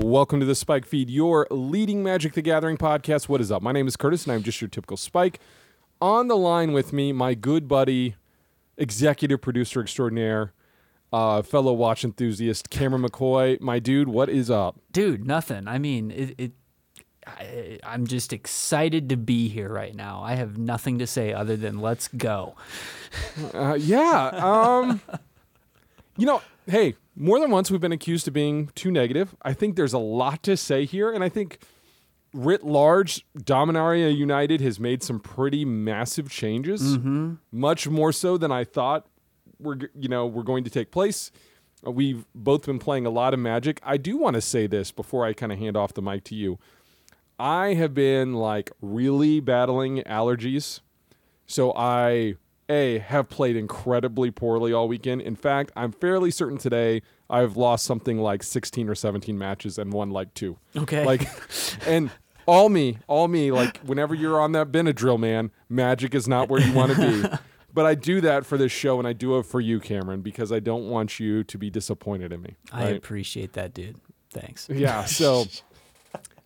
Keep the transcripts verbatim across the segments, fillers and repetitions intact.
Welcome to the Spike Feed, your leading Magic the Gathering podcast. What is up? My name is Curtis, and I'm just your typical Spike. On the line with me, my good buddy, executive producer extraordinaire, uh, fellow watch enthusiast, Cameron McCoy. My dude, what is up? Dude, nothing. I mean, it... it I, I'm just excited to be here right now. I have nothing to say other than let's go. uh, yeah. Um, you know, hey, more than once we've been accused of being too negative. I think there's a lot to say here. And I think writ large, Dominaria United has made some pretty massive changes, mm-hmm. much more so than I thought were, you know, were going to take place. Uh, we've both been playing a lot of Magic. I do want to say this before I kind of hand off the mic to you. I have been, like, really battling allergies, so I, A, have played incredibly poorly all weekend. In fact, I'm fairly certain today I've lost something like sixteen or seventeen matches and won, like, two. Okay. Like, and all me, all me, like, whenever you're on that Benadryl, man, Magic is not where you want to be. But I do that for this show, and I do it for you, Cameron, because I don't want you to be disappointed in me. Right? I appreciate that, dude. Thanks. Yeah, so...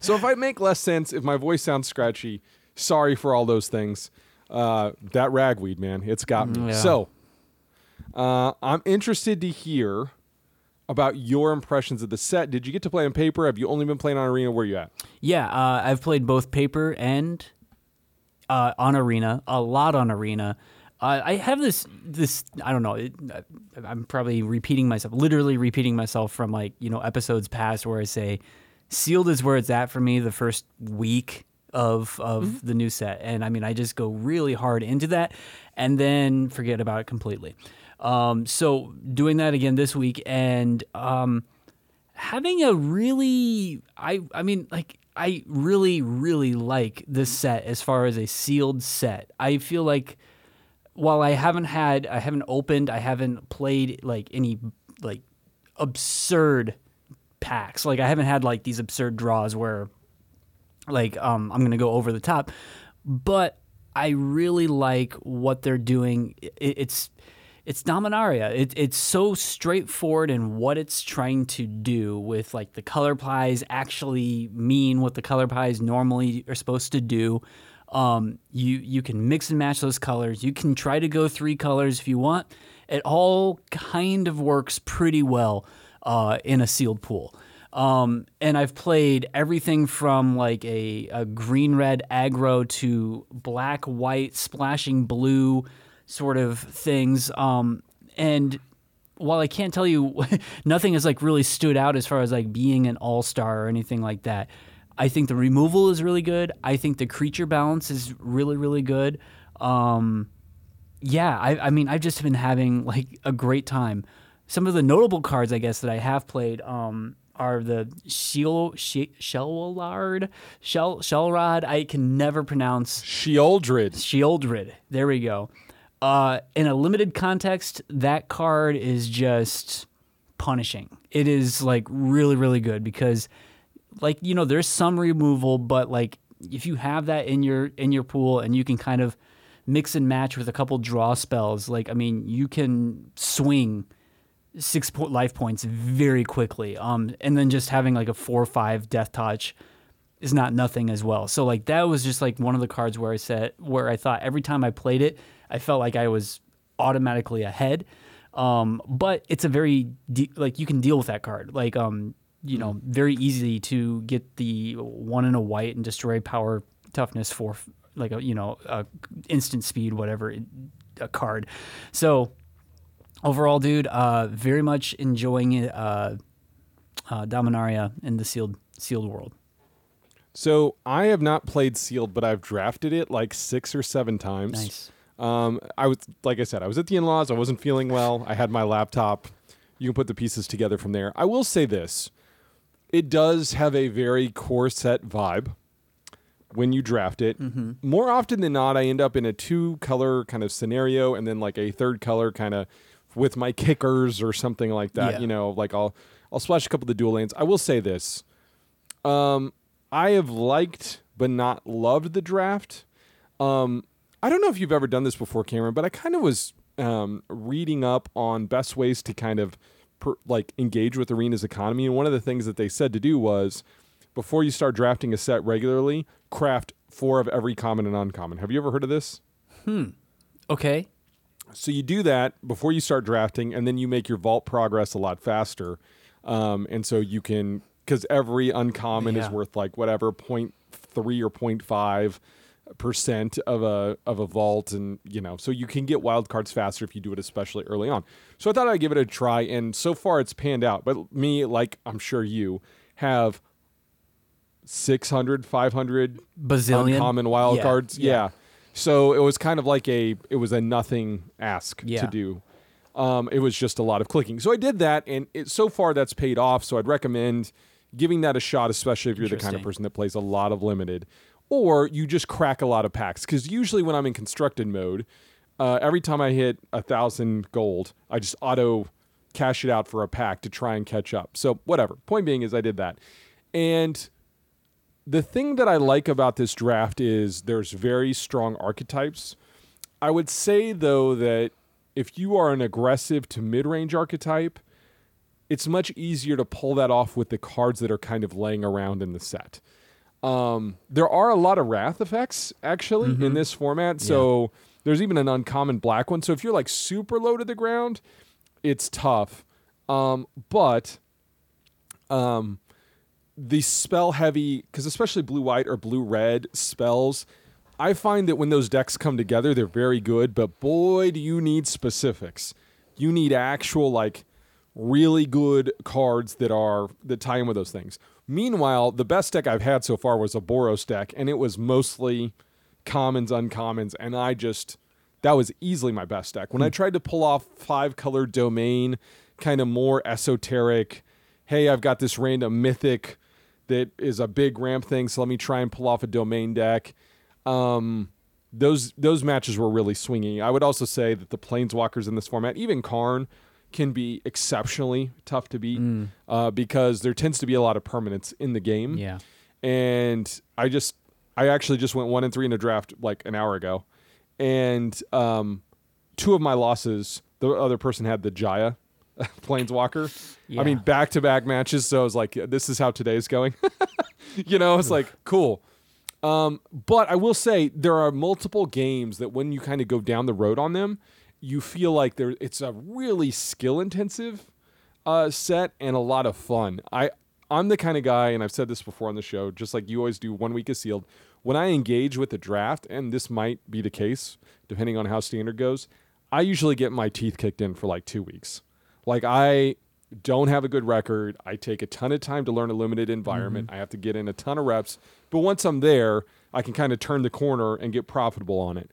So if I make less sense, if my voice sounds scratchy, sorry for all those things. Uh, that ragweed, man, it's got me. Yeah. So uh, I'm interested to hear about your impressions of the set. Did you get to play on paper? Have you only been playing on Arena? Where are you at? Yeah, uh, I've played both paper and uh, on Arena, a lot on Arena. Uh, I have this, this I don't know, it, I'm probably repeating myself, literally repeating myself from, like, you know, episodes past where I say, sealed is where it's at for me the first week of of mm-hmm. the new set. And, I mean, I just go really hard into that and then forget about it completely. Um, so doing that again this week and um, having a really – I I mean, like, I really, really like this set as far as a sealed set. I feel like while I haven't had – I haven't opened, I haven't played, like, any, like, absurd – packs. Like, I haven't had, like, these absurd draws where, like, um, I'm going to go over the top, but I really like what they're doing. It, it's it's Dominaria. It, it's so straightforward in what it's trying to do with, like, the color pies actually mean what the color pies normally are supposed to do. Um, you, you can mix and match those colors. You can try to go three colors if you want. It all kind of works pretty well. Uh, in a sealed pool. Um, and I've played everything from, like, a, a green-red aggro to black-white, splashing blue sort of things. Um, and while I can't tell you, nothing has, like, really stood out as far as, like, being an all-star or anything like that. I think the removal is really good. I think the creature balance is really, really good. Um, yeah, I, I mean, I've just been having, like, a great time. Some of the notable cards, I guess, that I have played um, are the Sheol, she, Sheoldred, Shel, Sheoldred. I can never pronounce Sheoldred. Sheoldred. There we go. Uh, in a limited context, that card is just punishing. It is, like, really, really good because, like, you know, there's some removal, but, like, if you have that in your in your pool and you can kind of mix and match with a couple draw spells, like, I mean, you can swing six po- life points very quickly. Um, and then just having, like, a four or five death touch is not nothing as well. So, like, that was just, like, one of the cards where I said, where I thought every time I played it, I felt like I was automatically ahead. Um, but it's a very, de- like, you can deal with that card. Like, um, you know, very easy to get the one in a white and destroy power toughness for, like, a, you know, a instant speed, whatever, a card. So, overall, dude, uh, very much enjoying uh, uh, Dominaria in the sealed sealed world. So I have not played sealed, but I've drafted it like six or seven times. Nice. Um, I was, like I said, I was at the in-laws. I wasn't feeling well. I had my laptop. You can put the pieces together from there. I will say this: it does have a very core set vibe when you draft it. Mm-hmm. More often than not, I end up in a two-color kind of scenario, and then, like, a third color kind of. With my kickers or something like that, yeah. You know, like I'll I'll splash a couple of the dual lands. I will say this. Um, I have liked but not loved the draft. Um, I don't know if you've ever done this before, Cameron, but I kind of was um, reading up on best ways to kind of per, like engage with Arena's economy. And one of the things that they said to do was, before you start drafting a set regularly, craft four of every common and uncommon. Have you ever heard of this? Hmm. Okay. So you do that before you start drafting, and then you make your vault progress a lot faster. Um, and so you can, because every uncommon yeah. is worth like whatever point three or point five percent of a of a vault, and you know, so you can get wild cards faster if you do it, especially early on. So I thought I'd give it a try, and so far it's panned out. But me, like I'm sure you have, six hundred, five hundred bazillion uncommon wild yeah. cards. Yeah. yeah. So it was kind of like a, it was a nothing ask yeah. to do. Um, it was just a lot of clicking. So I did that, and it, so far that's paid off. So I'd recommend giving that a shot, especially if you're the kind of person that plays a lot of limited, or you just crack a lot of packs. Because usually when I'm in constructed mode, uh, every time I hit a thousand gold, I just auto cash it out for a pack to try and catch up. So whatever. Point being is I did that. And the thing that I like about this draft is there's very strong archetypes. I would say, though, that if you are an aggressive to mid-range archetype, it's much easier to pull that off with the cards that are kind of laying around in the set. Um, there are a lot of Wrath effects, actually, mm-hmm. in this format. So yeah. there's even an uncommon black one. So if you're like super low to the ground, it's tough. Um, but... Um, the spell heavy, because especially blue white or blue red spells, I find that when those decks come together, they're very good, but boy, do you need specifics. You need actual, like, really good cards that are that tie in with those things. Meanwhile, the best deck I've had so far was a Boros deck, and it was mostly commons, uncommons, and I just, that was easily my best deck. When mm. I tried to pull off five-color domain, kind of more esoteric, hey, I've got this random mythic that is a big ramp thing, so let me try and pull off a domain deck. Um, those those matches were really swingy. I would also say that the planeswalkers in this format, even Karn, can be exceptionally tough to beat mm. uh, because there tends to be a lot of permanence in the game. Yeah, and I just I actually just went one and three in a draft like an hour ago, and um, two of my losses, the other person had the Jaya planeswalker. Yeah. I mean, back-to-back matches, so I was like, this is how today's going. You know, it's like, cool. Um, but I will say there are multiple games that when you kind of go down the road on them, you feel like there it's a really skill-intensive uh, set and a lot of fun. I, I'm the kind of guy, and I've said this before on the show, just like you always do, one week is sealed. When I engage with a draft, and this might be the case, depending on how standard goes, I usually get my teeth kicked in for like two weeks. Like, I don't have a good record. I take a ton of time to learn a limited environment. Mm-hmm. I have to get in a ton of reps. But once I'm there, I can kind of turn the corner and get profitable on it.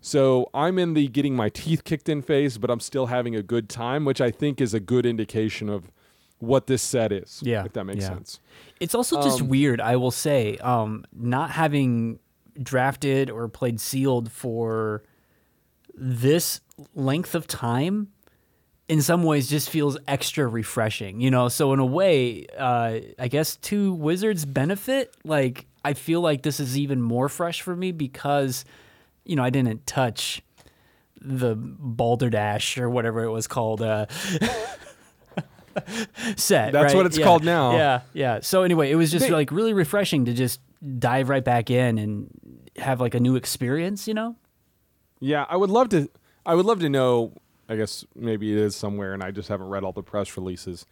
So I'm in the getting my teeth kicked in phase, but I'm still having a good time, which I think is a good indication of what this set is, yeah. if that makes yeah. sense. It's also um, just weird, I will say, um, not having drafted or played sealed for this length of time, in some ways just feels extra refreshing, you know? So in a way, uh, I guess to Wizards' benefit, like, I feel like this is even more fresh for me because, you know, I didn't touch the Balderdash or whatever it was called uh, set. That's right? What it's yeah. called now. Yeah, yeah. So anyway, it was just, like, really refreshing to just dive right back in and have, like, a new experience, you know? Yeah, I would love to. I would love to know... I guess maybe it is somewhere, and I just haven't read all the press releases.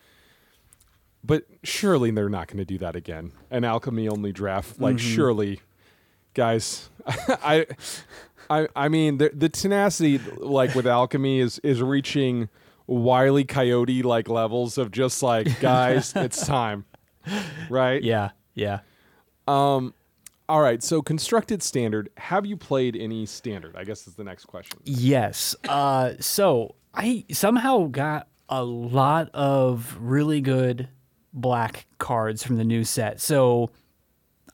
But surely they're not going to do that again. An alchemy-only draft, like mm-hmm. surely, guys. I, I, I mean, the, the tenacity, like with alchemy, is is reaching Wile E. Coyote like levels of just like, guys, it's time, right? Yeah, yeah. Um. All right, so constructed standard. Have you played any standard? I guess is the next question. Yes. Uh, so I somehow got a lot of really good black cards from the new set. So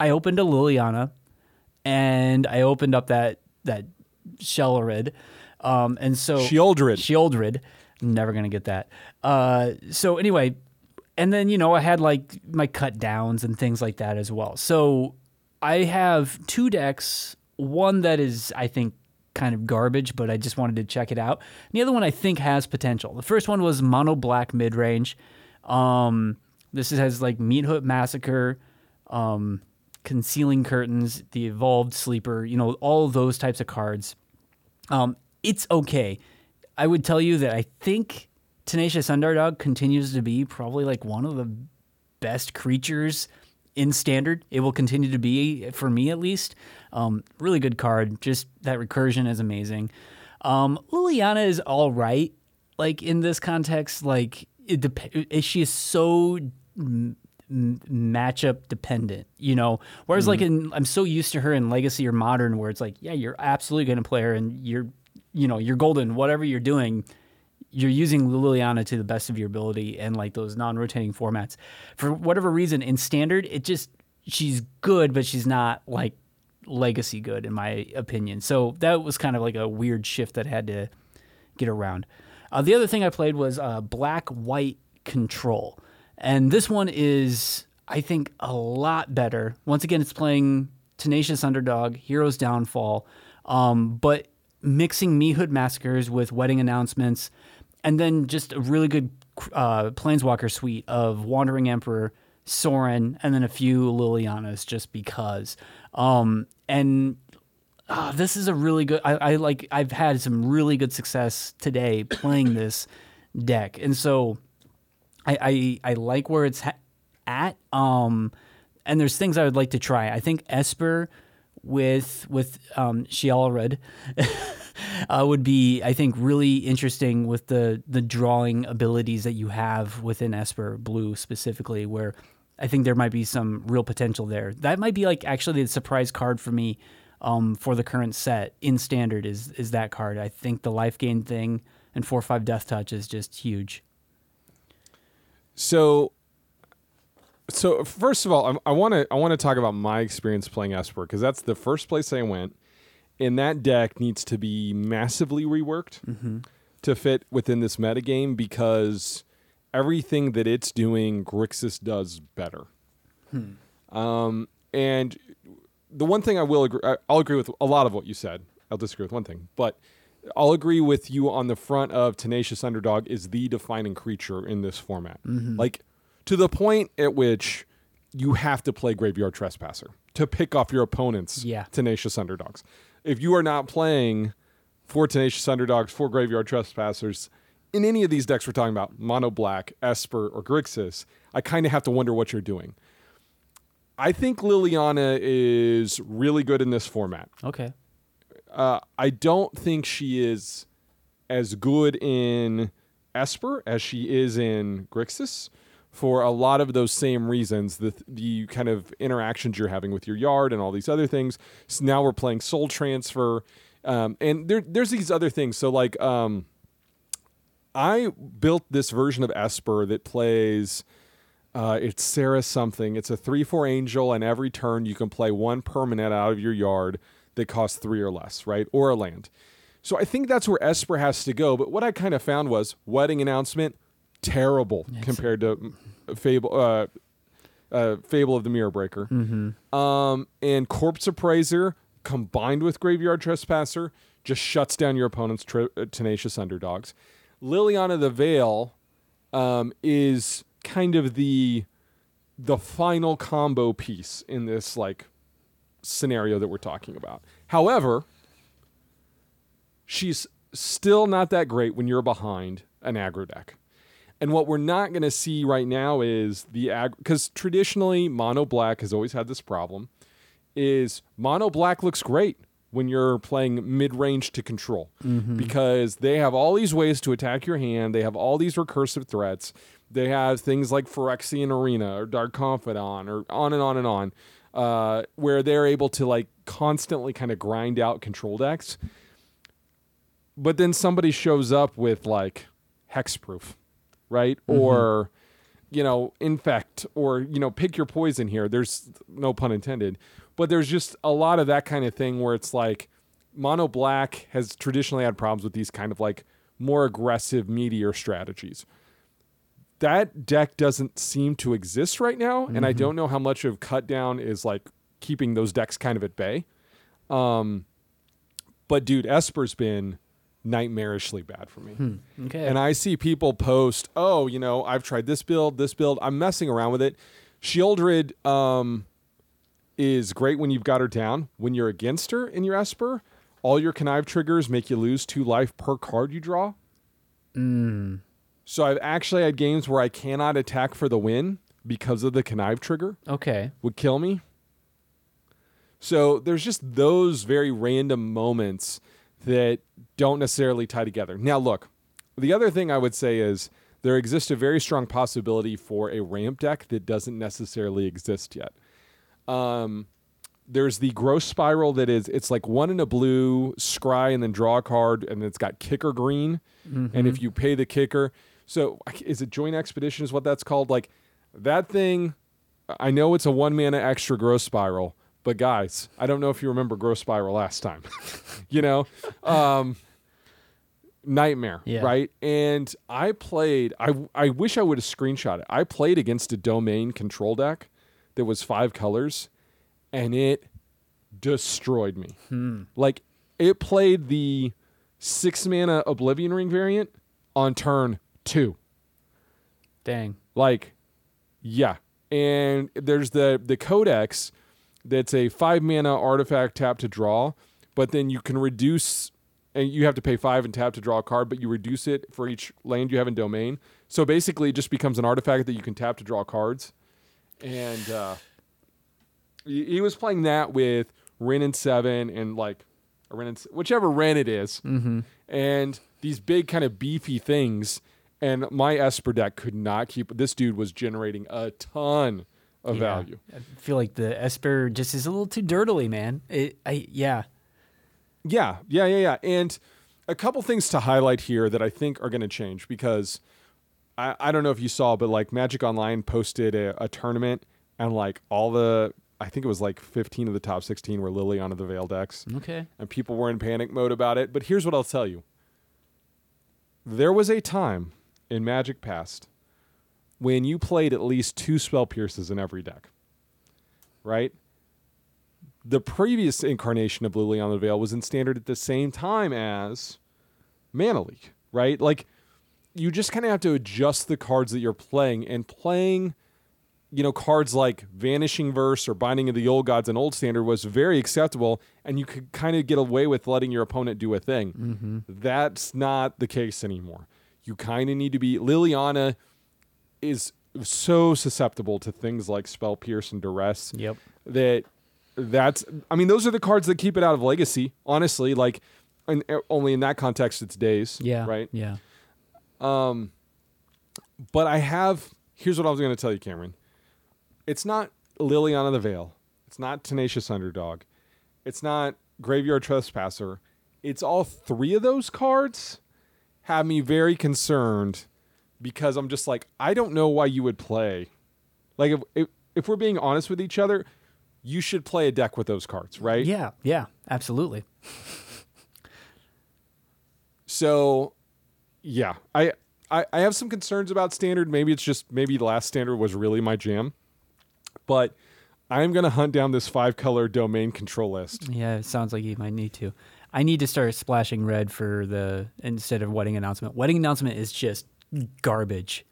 I opened a Liliana, and I opened up that that Sheoldred, um, and so Sheoldred. Sheoldred. Never gonna get that. Uh, so anyway, and then you know I had like my cut downs and things like that as well. So I have two decks, one that is, I think, kind of garbage, but I just wanted to check it out. And the other one I think has potential. The first one was mono black mid range. Um, this has like Meathook Massacre, um, Concealing Curtains, the Evolved Sleeper, you know, all those types of cards. Um, it's okay. I would tell you that I think Tenacious Underdog continues to be probably like one of the best creatures in Standard. It will continue to be, for me at least. Um, really good card. Just that recursion is amazing. Um, Liliana is all right. Like in this context, like it dep- she is so m- m- matchup dependent, you know? Whereas mm-hmm. like in, I'm so used to her in Legacy or Modern where it's like, yeah, you're absolutely going to play her and you're, you know, you're golden, whatever you're doing, you're using Liliana to the best of your ability and like those non-rotating formats. For whatever reason, in Standard, it just, she's good, but she's not like Legacy good in my opinion. So that was kind of like a weird shift that I had to get around. Uh, the other thing I played was uh, Black-White Control. And this one is, I think, a lot better. Once again, it's playing Tenacious Underdog, Heroes Downfall, um, but mixing Meathook Massacres with Wedding Announcements, and then just a really good uh, Planeswalker suite of Wandering Emperor, Sorin, and then a few Lilianas just because. Um, and uh, this is a really good... I, I like. I've had some really good success today playing this deck. And so I, I, I like where it's ha- at. Um, and there's things I would like to try. I think Esper with with um, Sheoldred uh, would be, I think, really interesting with the the drawing abilities that you have within Esper Blue specifically, where I think there might be some real potential there. That might be like actually the surprise card for me um, for the current set in Standard is is that card. I think the life gain thing and four five Death Touch is just huge. So... So first of all, I want to I want to talk about my experience playing Esper because that's the first place I went, and that deck needs to be massively reworked mm-hmm. to fit within this metagame because everything that it's doing, Grixis does better. Hmm. Um, and the one thing I will agree, I'll agree with a lot of what you said. I'll disagree with one thing, but I'll agree with you on the front of Tenacious Underdog is the defining creature in this format. Mm-hmm. Like. To the point at which you have to play Graveyard Trespasser to pick off your opponent's yeah. Tenacious Underdogs. If you are not playing four Tenacious Underdogs, four Graveyard Trespassers, in any of these decks we're talking about, Mono Black, Esper, or Grixis, I kind of have to wonder what you're doing. I think Liliana is really good in this format. Okay. Uh, I don't think she is as good in Esper as she is in Grixis. For a lot of those same reasons, the the kind of interactions you're having with your yard and all these other things. So now we're playing Soul Transfer, um, and there there's these other things. So like, um, I built this version of Esper that plays. Uh, it's Sarah something. It's a three four angel, and every turn you can play one permanent out of your yard that costs three or less, right, or a land. So I think that's where Esper has to go. But what I kind of found was Wedding Announcement. Terrible yes. compared to Fable uh, uh, Fable of the Mirror Breaker. Mm-hmm. Um, and Corpse Appraiser combined with Graveyard Trespasser just shuts down your opponent's tri- Tenacious Underdogs. Liliana the Veil um, is kind of the the final combo piece in this like scenario that we're talking about. However, she's still not that great when you're behind an aggro deck. And what we're not going to see right now is the ag because traditionally Mono Black has always had this problem is Mono Black looks great when you're playing mid-range to control mm-hmm. because they have all these ways to attack your hand. They have all these recursive threats. They have things like Phyrexian Arena or Dark Confidant or on and on and on uh, where they're able to like constantly kind of grind out control decks. But then somebody shows up with like Hexproof. Right? Mm-hmm. Or, you know, infect or, you know, pick your poison here. There's no pun intended, but there's just a lot of that kind of thing where it's like Mono Black has traditionally had problems with these kind of like more aggressive meteor strategies. That deck doesn't seem to exist right now. Mm-hmm. And I don't know how much of cut down is like keeping those decks kind of at bay. Um, But dude, Esper's been nightmarishly bad for me. Hmm. Okay. And I see people post, oh, you know, I've tried this build, this build. I'm messing around with it. Sheoldred um, is great when you've got her down. When you're against her in your Esper, all your Connive triggers make you lose two life per card you draw. Mm. So I've actually had games where I cannot attack for the win because of the Connive trigger. Okay. Would kill me. So there's just those very random moments that don't necessarily tie together. Now, look, the other thing I would say is there exists a very strong possibility for a ramp deck that doesn't necessarily exist yet. Um, there's the Grow Spiral that is, it's like one in a blue, scry, and then draw a card, and it's got kicker green. Mm-hmm. And if you pay the kicker, so is it Joint Expedition is what that's called? Like that thing, I know it's a one mana extra Grow Spiral. But guys, I don't know if you remember Grow Spiral last time, you know, um, nightmare, yeah. Right? And I played, I, I wish I would have screenshot it. I played against a domain control deck that was five colors and it destroyed me. Hmm. Like it played the six mana Oblivion Ring variant on turn two. Dang. Like, yeah. And there's the, the Codex. That's a five mana artifact tap to draw, but then you can reduce, and you have to pay five and tap to draw a card, but you reduce it for each land you have in domain. So basically it just becomes an artifact that you can tap to draw cards. And uh, he was playing that with Ren and Seven and like, Ren and, whichever Ren it is, mm-hmm. and these big kind of beefy things. And my Esper deck could not keep, this dude was generating a ton of yeah. value. I feel like the Esper just is a little too dirtily, man. It, I, yeah. Yeah, yeah, yeah, yeah. And a couple things to highlight here that I think are going to change because I, I don't know if you saw, but like Magic Online posted a, a tournament and like all the, I think it was like fifteen of the top sixteen were Liliana the Veil decks. Okay. And people were in panic mode about it. But here's what I'll tell you. There was a time in Magic past when you played at least two Spell Pierces in every deck, right? The previous incarnation of Liliana the Veil was in Standard at the same time as Mana Leak, right? Like, you just kind of have to adjust the cards that you're playing, and playing, you know, cards like Vanishing Verse or Binding of the Old Gods in Old Standard was very acceptable, and you could kind of get away with letting your opponent do a thing. Mm-hmm. That's not the case anymore. You kind of need to be... Liliana... is so susceptible to things like Spell Pierce and Duress. Yep. That that's, I mean, those are the cards that keep it out of Legacy, honestly, like, and only in that context, it's Days. Yeah. Right. Yeah. Um, but I have, here's what I was going to tell you, Cameron. It's not Liliana the Veil. It's not Tenacious Underdog. It's not Graveyard Trespasser. It's all three of those cards have me very concerned. Because I'm just like, I don't know why you would play. Like, if, if if we're being honest with each other, you should play a deck with those cards, right? Yeah, yeah, absolutely. So, yeah, I, I I have some concerns about Standard. Maybe it's just, maybe last Standard was really my jam. But I'm going to hunt down this five-color domain control list. Yeah, it sounds like you might need to. I need to start splashing red for the, instead of Wedding Announcement. Wedding Announcement is just... garbage.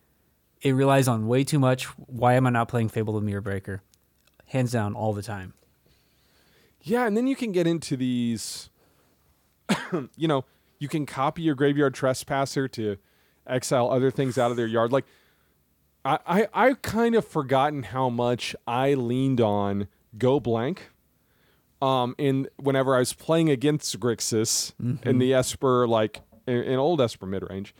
It relies on way too much. Why am I not playing Fable of the Mirror Breaker? Hands down, all the time. Yeah, and then you can get into these, you know, you can copy your Graveyard Trespasser to exile other things out of their yard. Like, I, I, I've kind of forgotten how much I leaned on Go Blank. Um, in whenever I was playing against Grixis mm-hmm. in the Esper, like, in, in old Esper midrange.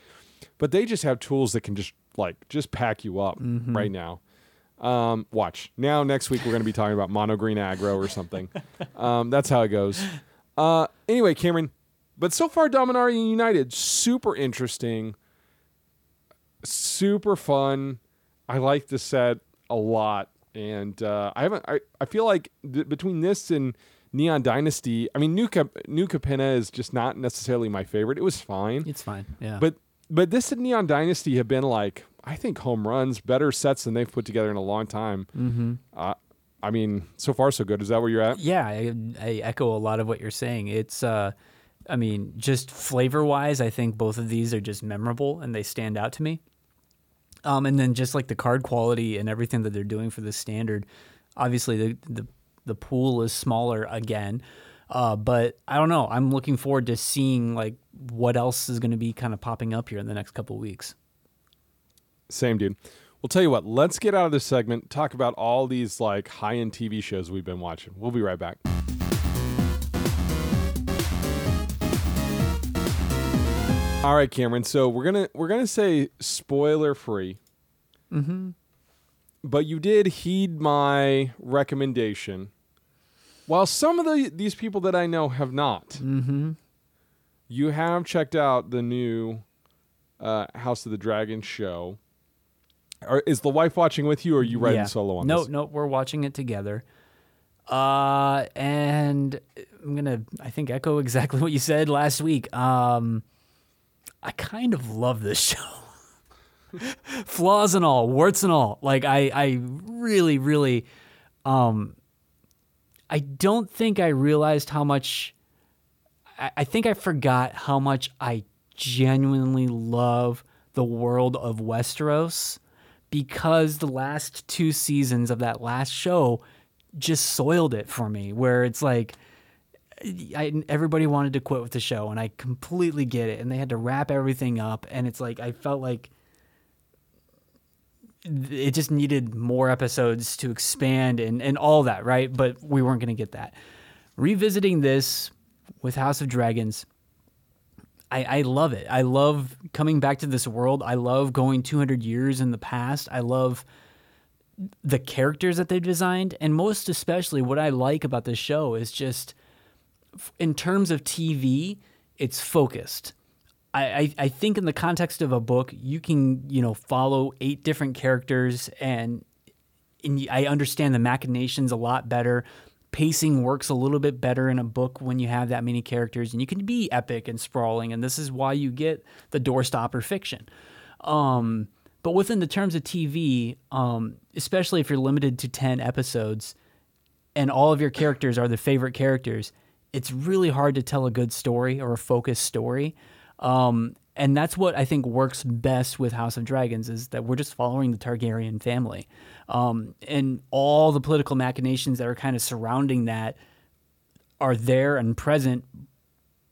But they just have tools that can just like just pack you up mm-hmm. right now. Um, watch. Now next week we're going to be talking about mono green aggro or something. Um, that's how it goes. Uh, anyway, Cameron. But so far, Dominaria United, super interesting, super fun. I like this set a lot, and uh, I haven't. I, I feel like th- between this and Neon Dynasty, I mean, New Cap- New Capenna is just not necessarily my favorite. It was fine. It's fine. Yeah. But But this and Neon Dynasty have been like, I think, home runs, better sets than they've put together in a long time. Mm-hmm. Uh, I mean, so far so good. Is that where you're at? Yeah, I, I echo a lot of what you're saying. It's uh, I mean, just flavor-wise, I think both of these are just memorable and they stand out to me. Um, and then just like the card quality and everything that they're doing for the standard, obviously the the, the pool is smaller again. Uh, but I don't know. I'm looking forward to seeing like what else is going to be kind of popping up here in the next couple of weeks. Same, dude. We'll tell you what. Let's get out of this segment. Talk about all these like high-end T V shows we've been watching. We'll be right back. All right, Cameron. So we're gonna we're gonna say spoiler free. Mm-hmm. But you did heed my recommendation, while some of the these people that I know have not. Mm-hmm. You have checked out the new uh, House of the Dragon show. Or is the wife watching with you, or are you writing yeah. solo on no, this? No, no, we're watching it together. Uh, and I'm gonna I think echo exactly what you said last week. Um. I kind of love this show. Flaws and all, warts and all. Like I, I really, really, um, I don't think I realized how much, I, I think I forgot how much I genuinely love the world of Westeros, because the last two seasons of that last show just soiled it for me, where it's like, I, everybody wanted to quit with the show, and I completely get it. And they had to wrap everything up, and it's like I felt like it just needed more episodes to expand and, and all that, right? But we weren't going to get that. Revisiting this with House of Dragons, I, I love it. I love coming back to this world. I love going two hundred years in the past. I love the characters that they've designed, and most especially what I like about this show is just... in terms of T V, it's focused. I, I, I think in the context of a book, you can, you know, follow eight different characters, and, and I understand the machinations a lot better. Pacing works a little bit better in a book when you have that many characters, and you can be epic and sprawling, and this is why you get the doorstopper fiction. Um, but within the terms of T V, um, especially if you're limited to ten episodes and all of your characters are the favorite characters, it's really hard to tell a good story or a focused story. Um, and that's what I think works best with House of Dragons, is that we're just following the Targaryen family. Um, and all the political machinations that are kind of surrounding that are there and present,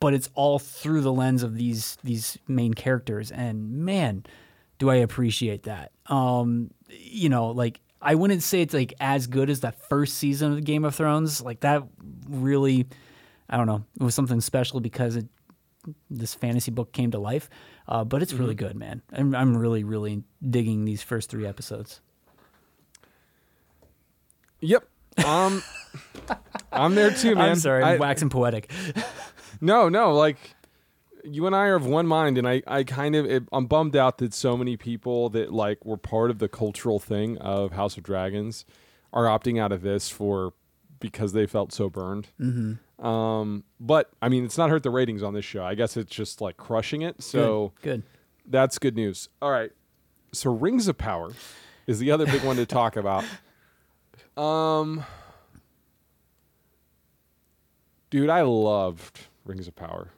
but it's all through the lens of these these main characters. And man, do I appreciate that. Um, you know, like, I wouldn't say it's like as good as that first season of Game of Thrones. Like, that really... I don't know. It was something special because it, this fantasy book came to life, uh, but it's really good, man. I'm, I'm really, really digging these first three episodes. Yep. Um, I'm there too, man. I'm sorry. I'm I, waxing poetic. no, no. Like, you and I are of one mind, and I, I kind of, it, I'm bummed out that so many people that like were part of the cultural thing of House of Dragons are opting out of this for, because they felt so burned. Mm-hmm. Um, but I mean, it's not hurt the ratings on this show. I guess it's just like crushing it. So good. good. That's good news. All right. So Rings of Power is the other big one to talk about. Um, dude, I loved Rings of Power.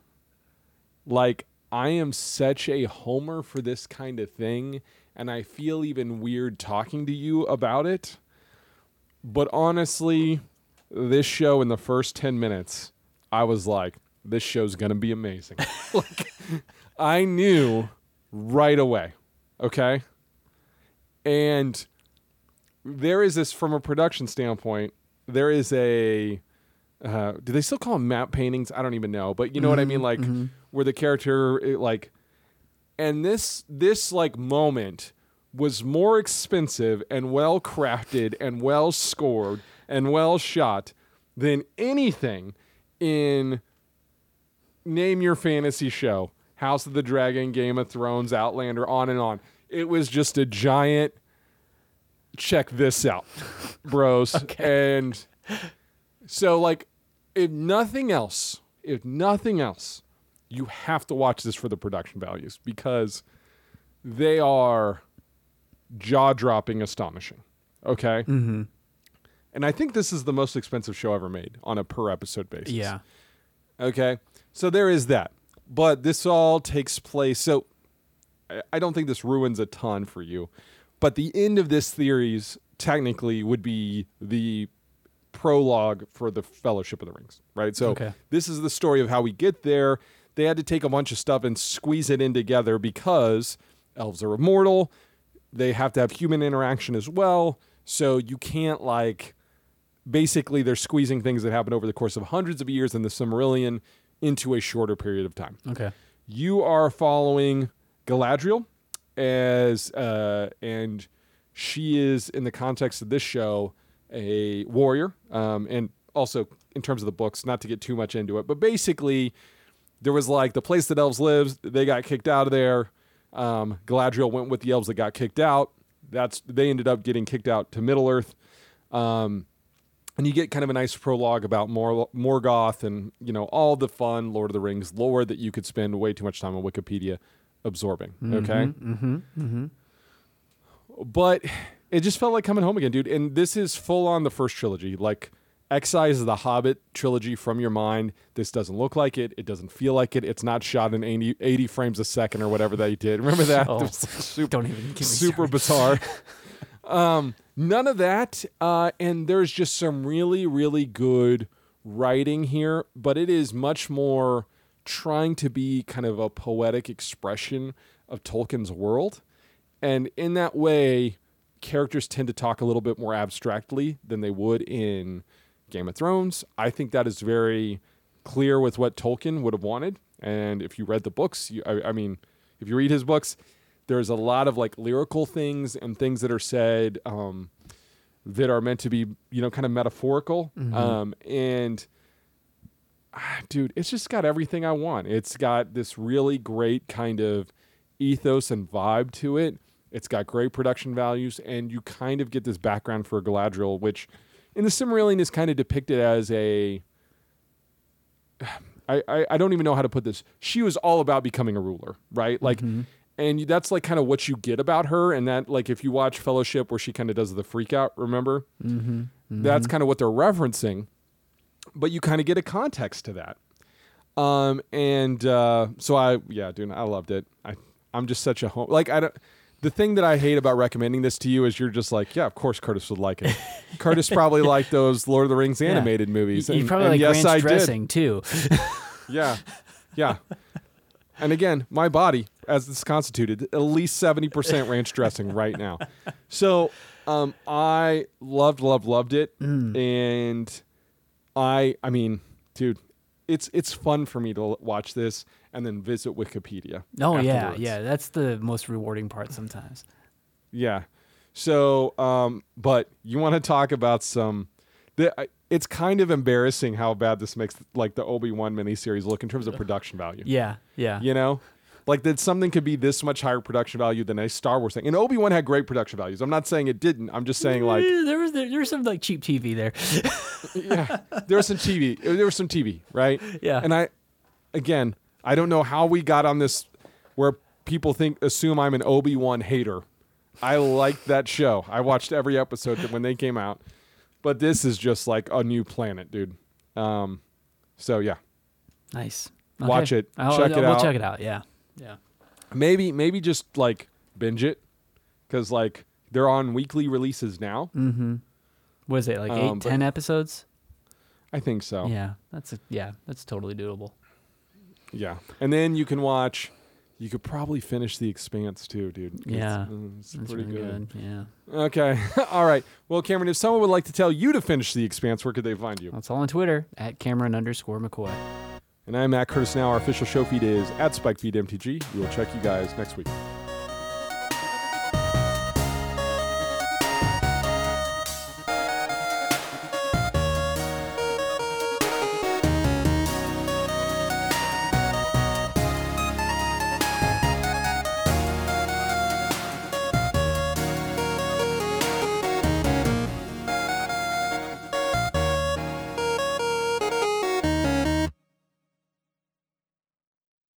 Like, I am such a homer for this kind of thing, and I feel even weird talking to you about it. But honestly, this show in the first ten minutes, I was like, this show's going to be amazing. Like, I knew right away. Okay. And there is this, from a production standpoint, there is a, uh, do they still call them map paintings? I don't even know, but you know mm-hmm, what I mean? Like mm-hmm. where the character it, like, and this, this like moment was more expensive and well crafted and well scored and well shot than anything in name your fantasy show. House of the Dragon, Game of Thrones, Outlander, on and on. It was just a giant check this out, bros. Okay. And so, like, if nothing else, if nothing else, you have to watch this for the production values, because they are jaw-dropping astonishing. Okay? Mm-hmm. And I think this is the most expensive show ever made on a per episode basis. Yeah. Okay, so there is that. But this all takes place, so I don't think this ruins a ton for you, but the end of this series technically would be the prologue for the Fellowship of the Rings, right? So okay. This is the story of how we get there. They had to take a bunch of stuff and squeeze it in together because elves are immortal. They have to have human interaction as well. So you can't like, basically they're squeezing things that happened over the course of hundreds of years in the Silmarillion into a shorter period of time. Okay. You are following Galadriel as, uh, and she is, in the context of this show, a warrior. Um, and also in terms of the books, not to get too much into it, but basically there was like the place that elves lives. They got kicked out of there. Um, Galadriel went with the elves that got kicked out. That's, they ended up getting kicked out to Middle Earth. Um, and you get kind of a nice prologue about Mor- Morgoth and, you know, all the fun Lord of the Rings lore that you could spend way too much time on Wikipedia absorbing. Mm-hmm, okay. Mm-hmm, mm-hmm. But it just felt like coming home again, dude. And this is full on the first trilogy. Like, excise the Hobbit trilogy from your mind. This doesn't look like it. It doesn't feel like it. It's not shot in eighty, eighty frames a second or whatever they did. Remember that? Oh, that super, don't even give me super bizarre. um, none of that. Uh, and there's just some really, really good writing here, but it is much more trying to be kind of a poetic expression of Tolkien's world. And in that way, characters tend to talk a little bit more abstractly than they would in Game of Thrones. I think that is very clear with what Tolkien would have wanted. And if you read the books, you, I, I mean, if you read his books, there's a lot of like lyrical things and things that are said um, that are meant to be, you know, kind of metaphorical. Mm-hmm. Um, and ah, dude, it's just got everything I want. It's got this really great kind of ethos and vibe to it. It's got great production values, and you kind of get this background for Galadriel, which in the Silmarillion is kind of depicted as a... I, I, I don't even know how to put this. She was all about becoming a ruler, right? Like, mm-hmm. And that's like kind of what you get about her. And that, like, if you watch Fellowship where she kind of does the freak out, remember? Mm-hmm. Mm-hmm. That's kind of what they're referencing. But you kind of get a context to that. Um, and uh, so I, yeah, dude, I loved it. I, I'm just such a home... Like, I don't... The thing that I hate about recommending this to you is you're just like, yeah, of course Curtis would like it. Curtis probably liked those Lord of the Rings animated yeah. movies. You probably and like yes, ranch I dressing did. Too. yeah, yeah. And again, my body, as it's constituted, at least seventy percent ranch dressing right now. So um, I loved, loved, loved it. Mm. And I, I mean, dude, it's it's fun for me to watch this. And then visit Wikipedia. Oh, afterwards. yeah. Yeah. That's the most rewarding part sometimes. Yeah. So, um, but you want to talk about some... The, I, it's kind of embarrassing how bad this makes like the Obi-Wan miniseries look in terms of production value. Yeah. Yeah. You know? Like that something could be this much higher production value than a Star Wars thing. And Obi-Wan had great production values. I'm not saying it didn't. I'm just saying like... There was there, there was some like cheap T V there. yeah. There was some T V. There was some T V, right? Yeah. And I, again... I don't know how we got on this where people think assume I'm an Obi-Wan hater. I liked that show. I watched every episode when they came out. But this is just like a new planet, dude. Um, so, yeah. Nice. Okay. Watch it. I'll, check I'll, it I'll, out. We'll check it out, yeah. yeah. Maybe maybe just like binge it because like they're on weekly releases now. Mm-hmm. What is it, like eight, um, ten episodes? I think so. Yeah, that's a, yeah, that's totally doable. Yeah, and then you can watch. You could probably finish The Expanse too, dude. Yeah, it's, it's pretty really good. good. Yeah. Okay. all right. Well, Cameron, if someone would like to tell you to finish The Expanse, where could they find you? It's all on Twitter at Cameron underscore McCoy. And I'm at Curtis Now. Our official show feed is at Spike Feed M T G. We will check you guys next week.